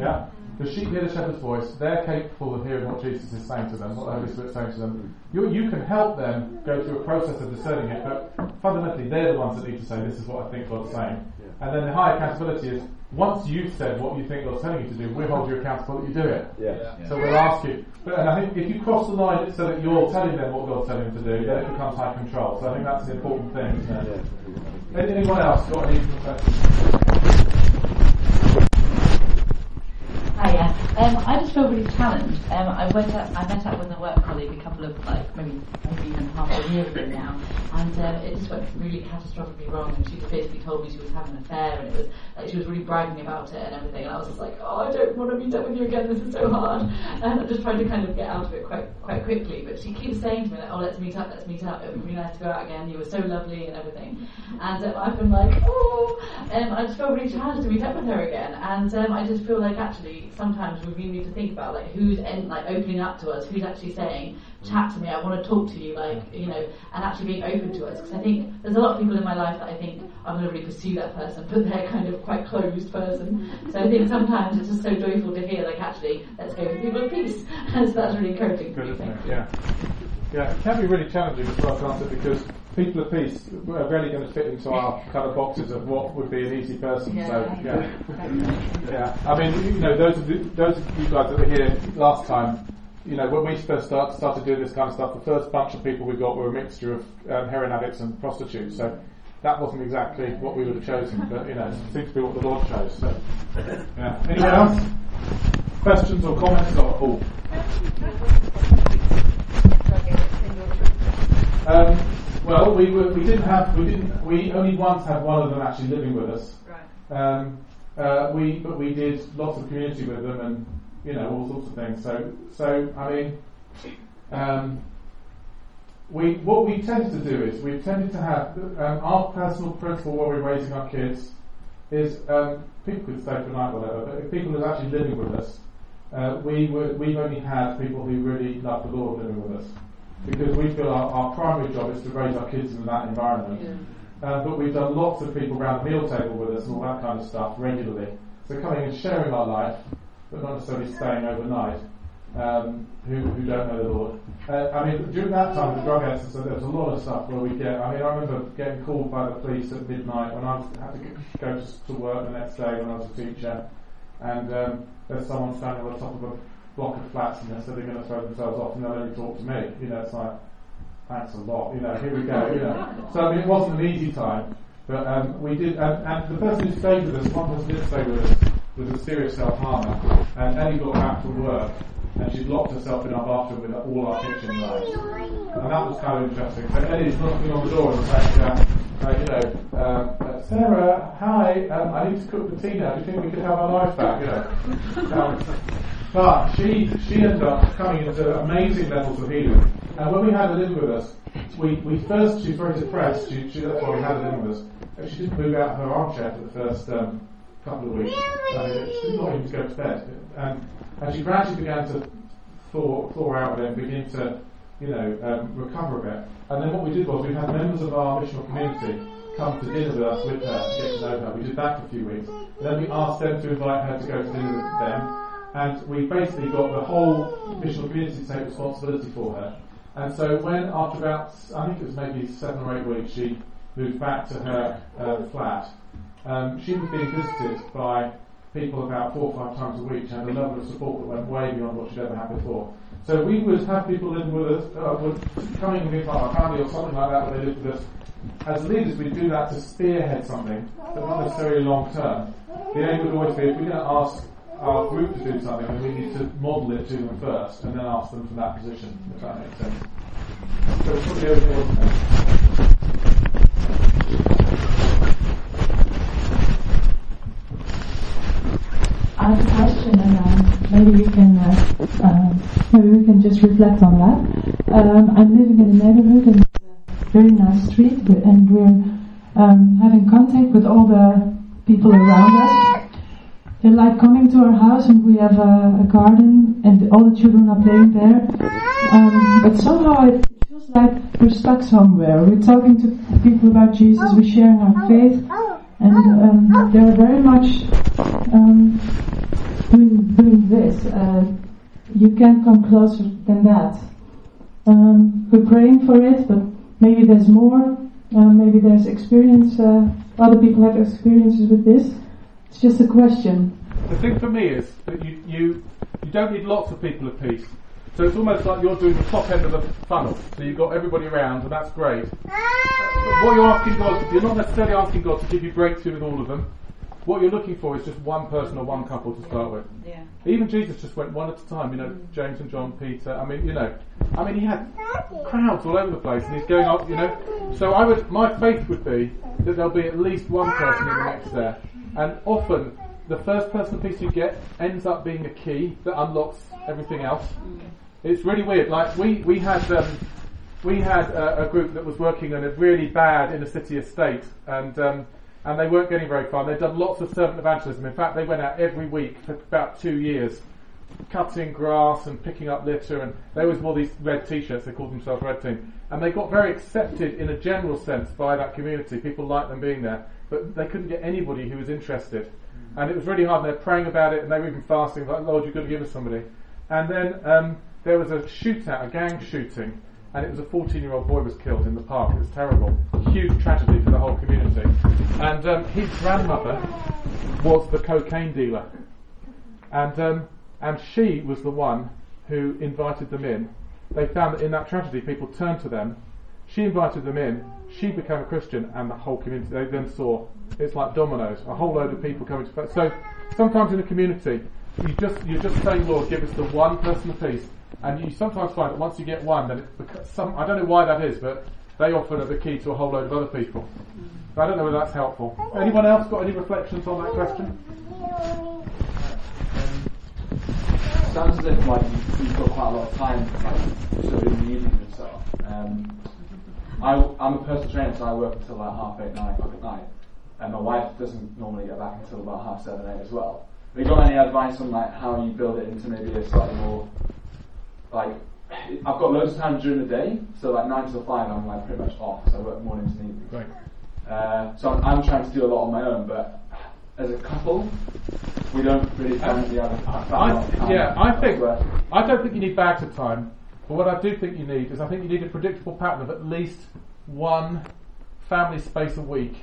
Yeah, the sheep hear the shepherd's voice. They're capable of hearing what Jesus is saying to them, what the Holy Spirit is saying to them. You can help them go through a process of discerning it, but fundamentally they're the ones that need to say, this is what I think God's saying. And then the high accountability is, once you've said what you think God's telling you to do, we hold you accountable that you do it. Yeah. So we'll ask you. But, and I think if you cross the line so that you're telling them what God's telling them to do, then it becomes high control. So I think that's an important thing, isn't it? Yeah. Anyone else got any questions? Hiya. I just feel really challenged. I met up with a work colleague a couple of, maybe even half a year ago now, and it just went really catastrophically wrong, and she basically told me she was having an affair, and it was like she was really bragging about it and everything, and I was just like, oh, I don't want to meet up with you again, this is so hard. And I just tried to kind of get out of it quite quickly, but she keeps saying to me, like, oh, let's meet up, it would be nice to go out again, you were so lovely and everything. And I've been like, I just feel really challenged to meet up with her again, and I just feel like actually sometimes we really need to think about like who's opening up to us, who's actually saying, chat to me, I want to talk to you, and actually being open to us, because I think there's a lot of people in my life that I think I'm going to really pursue that person, but they're kind of quite closed person. So I think sometimes it's just so joyful to hear, actually, let's go for people of peace. And so that's really encouraging. Good, isn't it? Yeah. Yeah, it can be really challenging as well, can't it? Because people of peace are really going to fit into our kind of boxes of what would be an easy person. Yeah, so I mean, those of you guys that were here last time, when we first started doing this kind of stuff, the first bunch of people we got were a mixture of heroin addicts and prostitutes. So that wasn't exactly what we would have chosen, but it seems to be what the Lord chose. So, yeah. Anyone else? Questions or comments or all? Well, we only once had one of them actually living with us. Right. We did lots of community with them and all sorts of things. So I mean, what we tended to do is we tended to have our personal principle while we're raising our kids is people could stay for a night or whatever, but if people are actually living with us, we've only had people who really love the Lord living with us, because we feel our primary job is to raise our kids in that environment. Yeah. But we've done lots of people around the meal table with us and all that kind of stuff regularly. So coming and sharing our life, but not necessarily staying overnight. who don't know the Lord. During that time, the drug ads, so there was a lot of stuff where we get, I remember getting called by the police at midnight when I had to go to work the next day when I was a teacher, and there's someone standing on the top of a block of flats and they said they're going to throw themselves off and they'll only talk to me. It's like, thanks a lot, here we go. So it wasn't an easy time, but we did, and the person who stayed with us, one person who did stay with us, was a serious self-harmer, and Ellie got back to work and she'd locked herself in our bathroom with all our kitchen knives, and that was kind of interesting. So Ellie's knocking on the door and saying, Sarah, hi, I need to cook the tea now, do you think we could have our knife back? But she ended up coming into amazing levels of healing. And when we had her in with us, we first, she was very depressed, that's why we had her in with us, and she didn't move out of her armchair for the first couple of weeks. She didn't want him to go to bed. And she gradually began to thaw out and begin to, recover a bit. And then what we did was we had members of our missional community come to dinner with us, with her, to get to know her. We did that for a few weeks. And then we asked them to invite her to go to dinner with them. And we basically got the whole missional community to take responsibility for her. And so when, after about, I think it was maybe 7 or 8 weeks, she moved back to her flat, she was being visited by people about 4 or 5 times a week. She had a level of support that went way beyond what she'd ever had before. So we would have people living with us, coming in with our family or something like that when they lived with us. As leaders, we do that to spearhead something, but not necessarily long term. The aim would always be, if we're going to ask our group to do something, and we need to model it to them first and then ask them from that position, if that makes sense. So it's probably overall. I have a question, and maybe we can just reflect on that. I'm living in a neighborhood, and it's a very nice street, and we're having contact with all the people around us. They're like coming to our house, and we have a garden, and all the children are playing there. But somehow it feels like we're stuck somewhere. We're talking to people about Jesus, we're sharing our faith, and they're very much doing this. You can't come closer than that. We're praying for it, but maybe there's more. Maybe there's experience. Other people have experiences with this. It's just a question. The thing for me is that you don't need lots of people at peace. So it's almost like you're doing the top end of the funnel. So you've got everybody around, and that's great. But what you're asking God, you're not necessarily asking God to give you breakthrough with all of them. What you're looking for is just one person or one couple to start with. Yeah. Even Jesus just went one at a time, James and John, Peter. He had crowds all over the place, and he's going up, So my faith would be that there'll be at least one person in the next there. And often, the first person piece you get ends up being a key that unlocks everything else. It's really weird. Like we had a group that was working in a really bad inner city estate, and they weren't getting very far. They'd done lots of servant evangelism. In fact, they went out every week for about 2 years, cutting grass and picking up litter. And they always wore these red T-shirts. They called themselves Red Team, and they got very accepted in a general sense by that community. People liked them being there. But they couldn't get anybody who was interested. And it was really hard. They're praying about it, and they were even fasting, like, Lord, you've got to give us somebody. And then there was a shootout, a gang shooting, and it was a 14-year-old boy was killed in the park. It was terrible. A huge tragedy for the whole community. And his grandmother was the cocaine dealer. And she was the one who invited them in. They found that in that tragedy, people turned to them. She invited them in, she became a Christian, and the whole community, they then saw, it's like dominoes, a whole load of people coming to faith. So sometimes in a community, you're just saying, Lord, give us the one person of peace, and you sometimes find that once you get one, then it becomes I don't know why that is, but they often are the key to a whole load of other people. But I don't know whether that's helpful. Anyone else got any reflections on that question? It sounds as if you've got quite a lot of time sort of using yourself. I'm a personal trainer, so I work until about 8:30, 9:00 at night, and my wife doesn't normally get back until about 7:30, 8:00 as well. Have you got any advice on how you build it into maybe a slightly more I've got loads of time during the day, so 9 till 5 I'm pretty much off, so I work mornings and evenings. Right. So I'm trying to do a lot on my own, but as a couple, we don't really find the other time. Yeah, I don't think you need bags of time, but what I do think you need is, I think you need a predictable pattern of at least one family space a week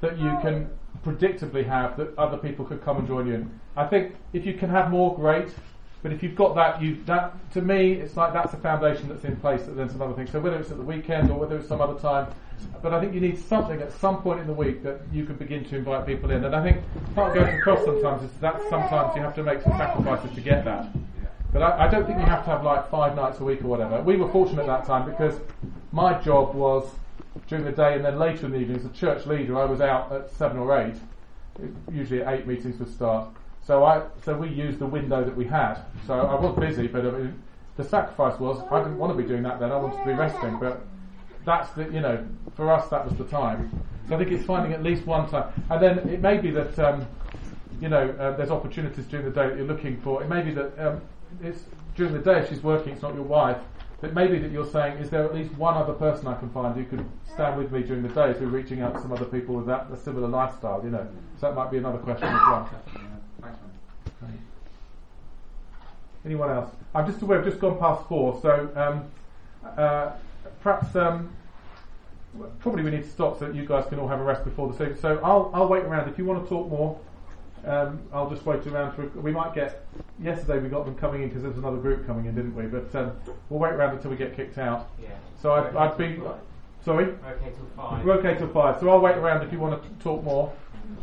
that you can predictably have, that other people could come and join you in. I think if you can have more, great. But if you've got that, that to me, it's like that's a foundation that's in place that then some other things. So whether it's at the weekend or whether it's some other time, but I think you need something at some point in the week that you can begin to invite people in. And I think part of going to cross sometimes is that sometimes you have to make some sacrifices to get that. But I don't think you have to have like 5 nights a week or whatever. We were fortunate that time because my job was during the day and then later in the evening as a church leader, I was out at 7 or 8. Usually at 8 meetings would start. So we used the window that we had. So I was busy, but I mean, the sacrifice was I didn't want to be doing that then. I wanted to be resting. But that's the, for us that was the time. So I think it's finding at least one time. And then it may be that, there's opportunities during the day that you're looking for. It may be that it's during the day if she's working, it's not your wife. But maybe that you're saying, is there at least one other person I can find who could stand with me during the day? So we're reaching out to some other people with that a similar lifestyle, So that might be another question as well. Anyone else? I'm just aware I've just gone past 4, so perhaps probably we need to stop so that you guys can all have a rest before the service. So I'll wait around. If you want to talk more, I'll just wait around for. We might get. Yesterday we got them coming in because there was another group coming in, didn't we? But we'll wait around until we get kicked out. Yeah. So I'd be. Sorry. We're okay till 5. We're okay till 5. So I'll wait around if you want to talk more,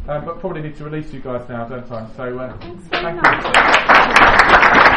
but probably need to release you guys now, don't I? So thank you.